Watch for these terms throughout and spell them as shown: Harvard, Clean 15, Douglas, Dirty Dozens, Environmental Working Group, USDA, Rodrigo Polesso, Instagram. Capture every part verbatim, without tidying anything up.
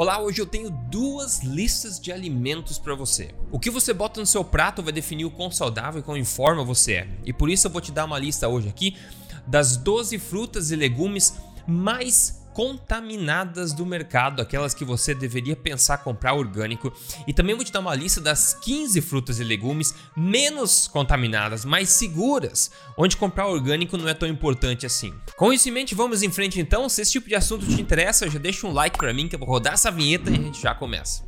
Olá, hoje eu tenho duas listas de alimentos para você. O que você bota no seu prato vai definir o quão saudável e quão em forma você é. E por isso eu vou te dar uma lista hoje aqui das doze frutas e legumes mais contaminadas do mercado, aquelas que você deveria pensar comprar orgânico, e também vou te dar uma lista das quinze frutas e legumes menos contaminadas, mais seguras, onde comprar orgânico não é tão importante assim. Com isso em mente, vamos em frente então. Se esse tipo de assunto te interessa, já deixa um like pra mim que eu vou rodar essa vinheta e a gente já começa.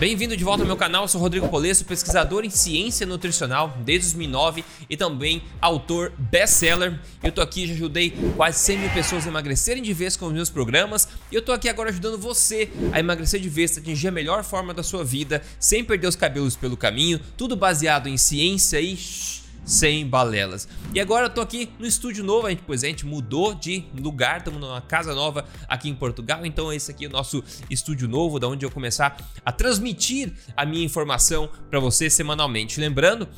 Bem-vindo de volta ao meu canal, eu sou Rodrigo Polesso, pesquisador em ciência nutricional desde dois mil e nove e também autor best-seller. Eu tô aqui, já ajudei quase cem mil pessoas a emagrecerem de vez com os meus programas e eu tô aqui agora ajudando você a emagrecer de vez, a atingir a melhor forma da sua vida, sem perder os cabelos pelo caminho, tudo baseado em ciência e sem balelas. E agora eu tô aqui no estúdio novo, a gente, pois é, a gente mudou de lugar, estamos numa casa nova aqui em Portugal, então esse aqui é o nosso estúdio novo, da onde eu vou começar a transmitir a minha informação para você semanalmente. Lembrando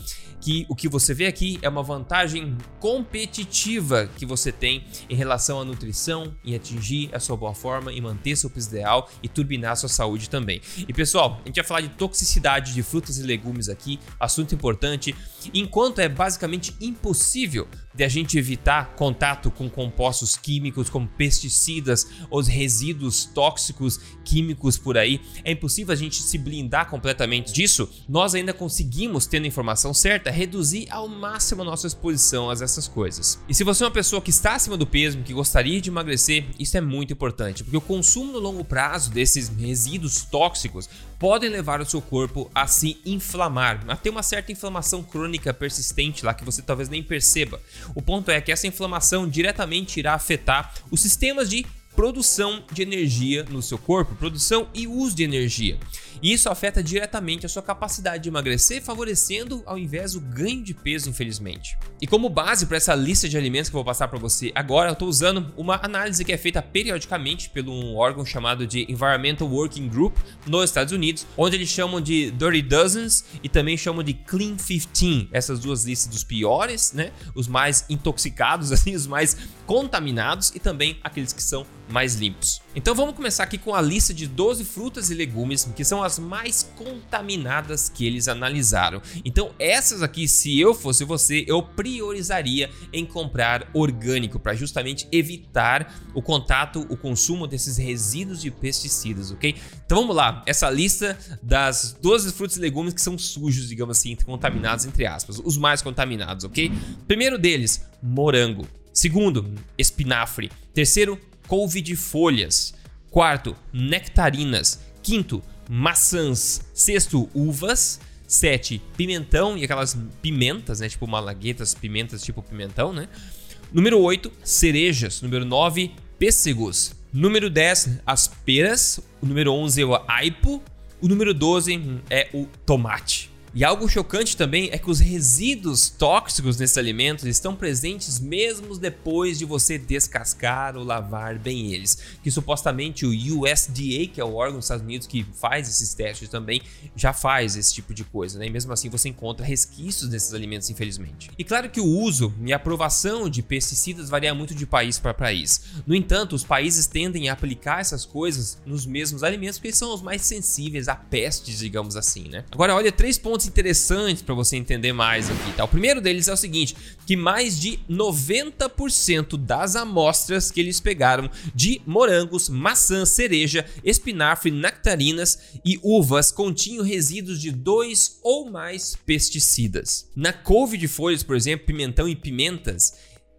que o que você vê aqui é uma vantagem competitiva que você tem em relação à nutrição, em atingir a sua boa forma, em manter seu peso ideal e turbinar a sua saúde também. E pessoal, a gente vai falar de toxicidade de frutas e legumes aqui, assunto importante, enquanto é basicamente impossível de a gente evitar contato com compostos químicos, como pesticidas, os resíduos tóxicos químicos por aí. É impossível a gente se blindar completamente disso. Nós ainda conseguimos, tendo a informação certa, reduzir ao máximo a nossa exposição a essas coisas. E se você é uma pessoa que está acima do peso, que gostaria de emagrecer, isso é muito importante, porque o consumo no longo prazo desses resíduos tóxicos podem levar o seu corpo a se inflamar, a ter uma certa inflamação crônica persistente lá que você talvez nem perceba. O ponto é que essa inflamação diretamente irá afetar os sistemas de produção de energia no seu corpo, produção e uso de energia. E isso afeta diretamente a sua capacidade de emagrecer, favorecendo ao invés o ganho de peso, infelizmente. E como base para essa lista de alimentos que eu vou passar para você agora, eu estou usando uma análise que é feita periodicamente pelo um órgão chamado de Environmental Working Group nos Estados Unidos, onde eles chamam de Dirty Dozens e também chamam de Clean quinze, essas duas listas dos piores, né? Os mais intoxicados, assim, os mais contaminados e também aqueles que são mais limpos. Então vamos começar aqui com a lista de doze frutas e legumes que são as mais contaminadas que eles analisaram. Então essas aqui, se eu fosse você, eu priorizaria em comprar orgânico para justamente evitar o contato, o consumo desses resíduos de pesticidas, ok? Então vamos lá, essa lista das doze frutas e legumes que são sujos, digamos assim, contaminados entre aspas, os mais contaminados, ok? Primeiro deles, morango. Segundo, espinafre. Terceiro, couve de folhas. Quarto, nectarinas. Quinto, maçãs. Sexto, uvas. Sete, pimentão e aquelas pimentas, né? Tipo malaguetas, pimentas tipo pimentão, né? Número oito, cerejas. Número nove, pêssegos. Número dez, as peras. O número onze é o aipo. O número doze é o tomate. E algo chocante também é que os resíduos tóxicos nesses alimentos estão presentes mesmo depois de você descascar ou lavar bem eles, que supostamente o U S D A, que é o órgão dos Estados Unidos que faz esses testes também, já faz esse tipo de coisa, né? E mesmo assim você encontra resquícios desses alimentos, infelizmente. E claro que o uso e a aprovação de pesticidas varia muito de país para país. No entanto, os países tendem a aplicar essas coisas nos mesmos alimentos porque são os mais sensíveis a pestes, digamos assim, né? Agora olha três pontos interessantes para você entender mais aqui, tá? O primeiro deles é o seguinte, que mais de noventa por cento das amostras que eles pegaram de morangos, maçã, cereja, espinafre, nectarinas e uvas continham resíduos de dois ou mais pesticidas. Na couve de folhas, por exemplo, pimentão e pimentas,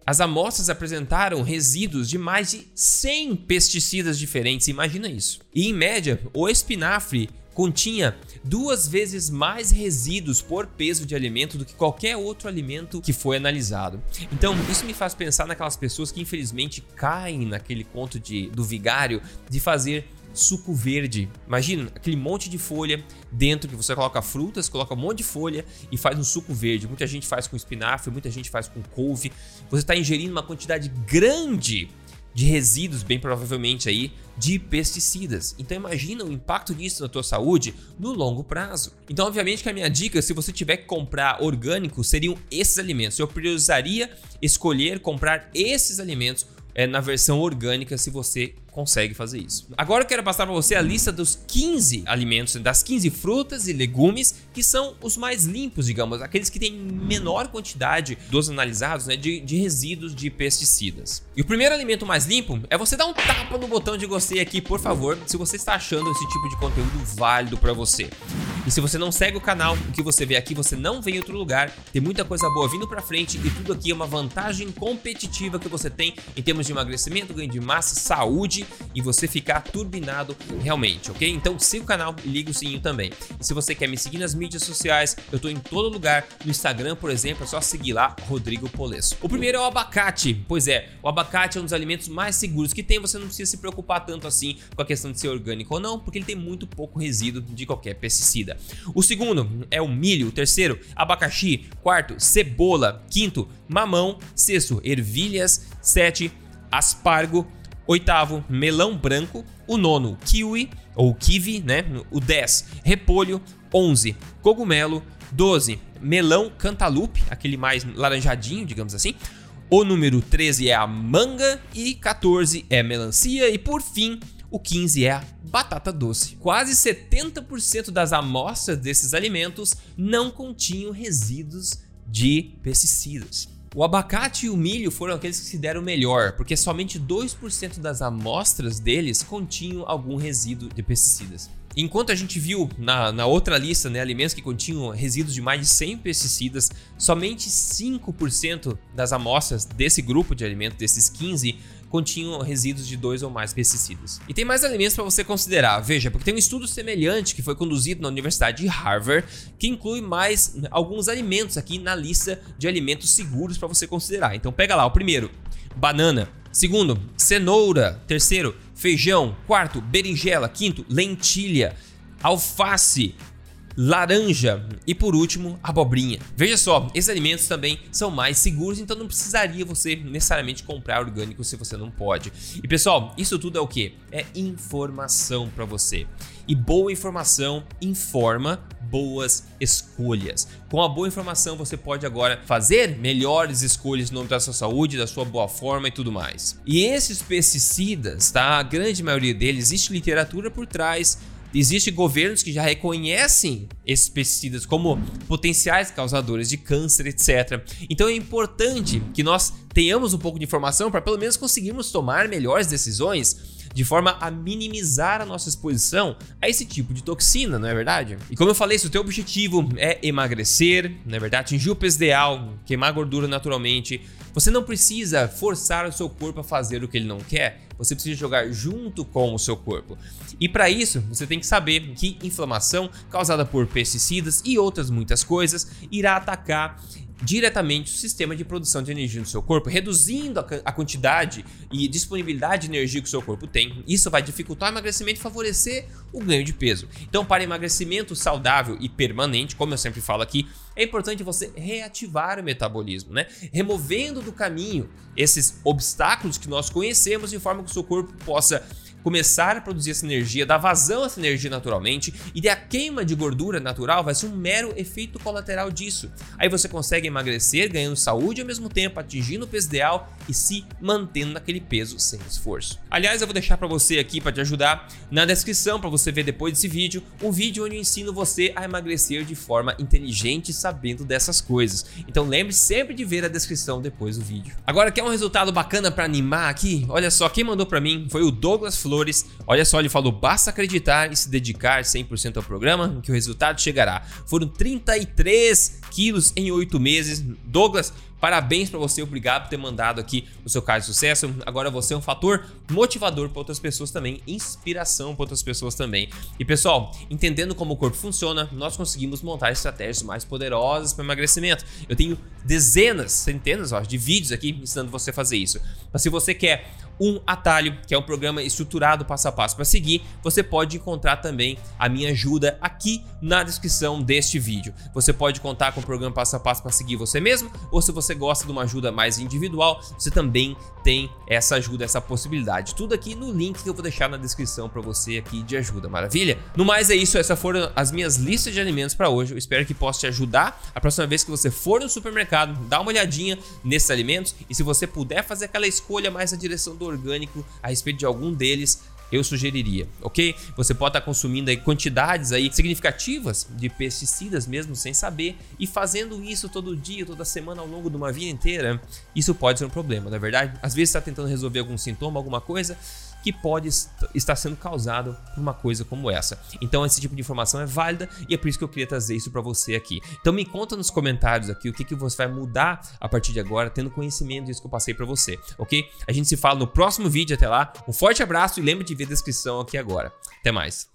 as amostras apresentaram resíduos de mais de cem pesticidas diferentes, imagina isso. E em média, o espinafre continha duas vezes mais resíduos por peso de alimento do que qualquer outro alimento que foi analisado. Então isso me faz pensar naquelas pessoas que infelizmente caem naquele conto de, do vigário de fazer suco verde. Imagina aquele monte de folha dentro que você coloca frutas, coloca um monte de folha e faz um suco verde. Muita gente faz com espinafre, muita gente faz com couve. Você está ingerindo uma quantidade grande de resíduos, bem provavelmente aí, de pesticidas. Então imagina o impacto disso na tua saúde no longo prazo. Então obviamente que a minha dica, se você tiver que comprar orgânico, seriam esses alimentos. Eu priorizaria escolher comprar esses alimentos é, na versão orgânica, se você consegue fazer isso. Agora eu quero passar para você a lista dos quinze alimentos, das quinze frutas e legumes que são os mais limpos, digamos, aqueles que têm menor quantidade dos analisados, né, de, de resíduos de pesticidas. E o primeiro alimento mais limpo é você dar um tapa no botão de gostei aqui, por favor, se você está achando esse tipo de conteúdo válido para você. E se você não segue o canal, o que você vê aqui você não vê em outro lugar, tem muita coisa boa vindo para frente e tudo aqui é uma vantagem competitiva que você tem em termos de emagrecimento, ganho de massa, saúde, e você ficar turbinado realmente, ok? Então siga o canal e liga o sininho também. E se você quer me seguir nas mídias sociais, eu tô em todo lugar. No Instagram, por exemplo, é só seguir lá, Rodrigo Polesso. O primeiro é o abacate. Pois é, o abacate é um dos alimentos mais seguros que tem. Você não precisa se preocupar tanto assim com a questão de ser orgânico ou não, porque ele tem muito pouco resíduo de qualquer pesticida. O segundo é o milho. O terceiro, abacaxi. Quarto, cebola. Quinto, mamão. Sexto, ervilhas. Sete, aspargo. Oitavo, melão branco. O nono, kiwi ou kiwi, né? O dez, repolho. Onze, cogumelo. Doze, melão cantaloupe, aquele mais laranjadinho, digamos assim. O número treze é a manga e quatorze é melancia e, por fim, o quinze é a batata doce. Quase setenta por cento das amostras desses alimentos não continham resíduos de pesticidas. O abacate e o milho foram aqueles que se deram melhor, porque somente dois por cento das amostras deles continham algum resíduo de pesticidas. Enquanto a gente viu na, na outra lista, né, alimentos que continham resíduos de mais de cem pesticidas, somente cinco por cento das amostras desse grupo de alimentos, desses quinze, continham resíduos de dois ou mais pesticidas. E tem mais alimentos para você considerar, veja, porque tem um estudo semelhante que foi conduzido na Universidade de Harvard, que inclui mais alguns alimentos aqui na lista de alimentos seguros para você considerar. Então pega lá, o primeiro, banana, segundo, cenoura, terceiro, feijão, quarto, berinjela, quinto, lentilha, alface, laranja e, por último, abobrinha. Veja só, esses alimentos também são mais seguros, então não precisaria você necessariamente comprar orgânico se você não pode. E pessoal, isso tudo é o quê? É informação para você. E boa informação informa boas escolhas. Com a boa informação você pode agora fazer melhores escolhas no nome da sua saúde, da sua boa forma e tudo mais. E esses pesticidas, tá? A grande maioria deles, existe literatura por trás. Existem governos que já reconhecem esses pesticidas como potenciais causadores de câncer, etcétera. Então é importante que nós tenhamos um pouco de informação para pelo menos conseguirmos tomar melhores decisões de forma a minimizar a nossa exposição a esse tipo de toxina, não é verdade? E como eu falei, se o teu objetivo é emagrecer, não é verdade? Atingir o peso ideal, queimar gordura naturalmente, você não precisa forçar o seu corpo a fazer o que ele não quer. Você precisa jogar junto com o seu corpo. E para isso, você tem que saber que inflamação causada por pesticidas e outras muitas coisas irá atacar diretamente o sistema de produção de energia no seu corpo, reduzindo a, a quantidade e disponibilidade de energia que o seu corpo tem. Isso vai dificultar o emagrecimento e favorecer o ganho de peso. Então, para emagrecimento saudável e permanente, como eu sempre falo aqui, é importante você reativar o metabolismo, né? Removendo do caminho esses obstáculos que nós conhecemos de forma que o seu corpo possa começar a produzir essa energia, dar vazão a essa energia naturalmente, e a queima de gordura natural vai ser um mero efeito colateral disso. Aí você consegue emagrecer, ganhando saúde ao mesmo tempo, atingindo o peso ideal e se mantendo naquele peso sem esforço. Aliás, eu vou deixar para você aqui, para te ajudar, na descrição, para você ver depois desse vídeo, um vídeo onde eu ensino você a emagrecer de forma inteligente, sabendo dessas coisas. Então lembre sempre de ver a descrição depois do vídeo. Agora, quer um resultado bacana para animar aqui? Olha só, quem mandou para mim foi o Douglas. Olha só, ele falou, basta acreditar e se dedicar cem por cento ao programa que o resultado chegará. Foram trinta e três quilos em oito meses. Douglas, parabéns para você, obrigado por ter mandado aqui o seu caso de sucesso. Agora você é um fator motivador para outras pessoas também, inspiração para outras pessoas também. E pessoal, entendendo como o corpo funciona, nós conseguimos montar estratégias mais poderosas para emagrecimento. Eu tenho dezenas, centenas, acho, de vídeos aqui ensinando você a fazer isso. Mas se você quer um atalho, que é um programa estruturado passo a passo para seguir, você pode encontrar também a minha ajuda aqui na descrição deste vídeo. Você pode contar com o programa passo a passo para seguir você mesmo, ou se você você gosta de uma ajuda mais individual, você também tem essa ajuda, essa possibilidade. Tudo aqui no link que eu vou deixar na descrição para você aqui de ajuda, maravilha? No mais é isso, essas foram as minhas listas de alimentos para hoje. Eu espero que possa te ajudar. A próxima vez que você for no supermercado, dá uma olhadinha nesses alimentos e se você puder fazer aquela escolha mais na direção do orgânico a respeito de algum deles, eu sugeriria, ok? Você pode estar consumindo aí quantidades aí significativas de pesticidas mesmo sem saber, e fazendo isso todo dia, toda semana, ao longo de uma vida inteira, isso pode ser um problema, não é verdade? Às vezes você está tentando resolver algum sintoma, alguma coisa que pode estar sendo causado por uma coisa como essa. Então esse tipo de informação é válida e é por isso que eu queria trazer isso para você aqui. Então me conta nos comentários aqui o que, que você vai mudar a partir de agora, tendo conhecimento disso que eu passei para você, ok? A gente se fala no próximo vídeo, até lá. Um forte abraço e lembre de ver a descrição aqui agora. Até mais.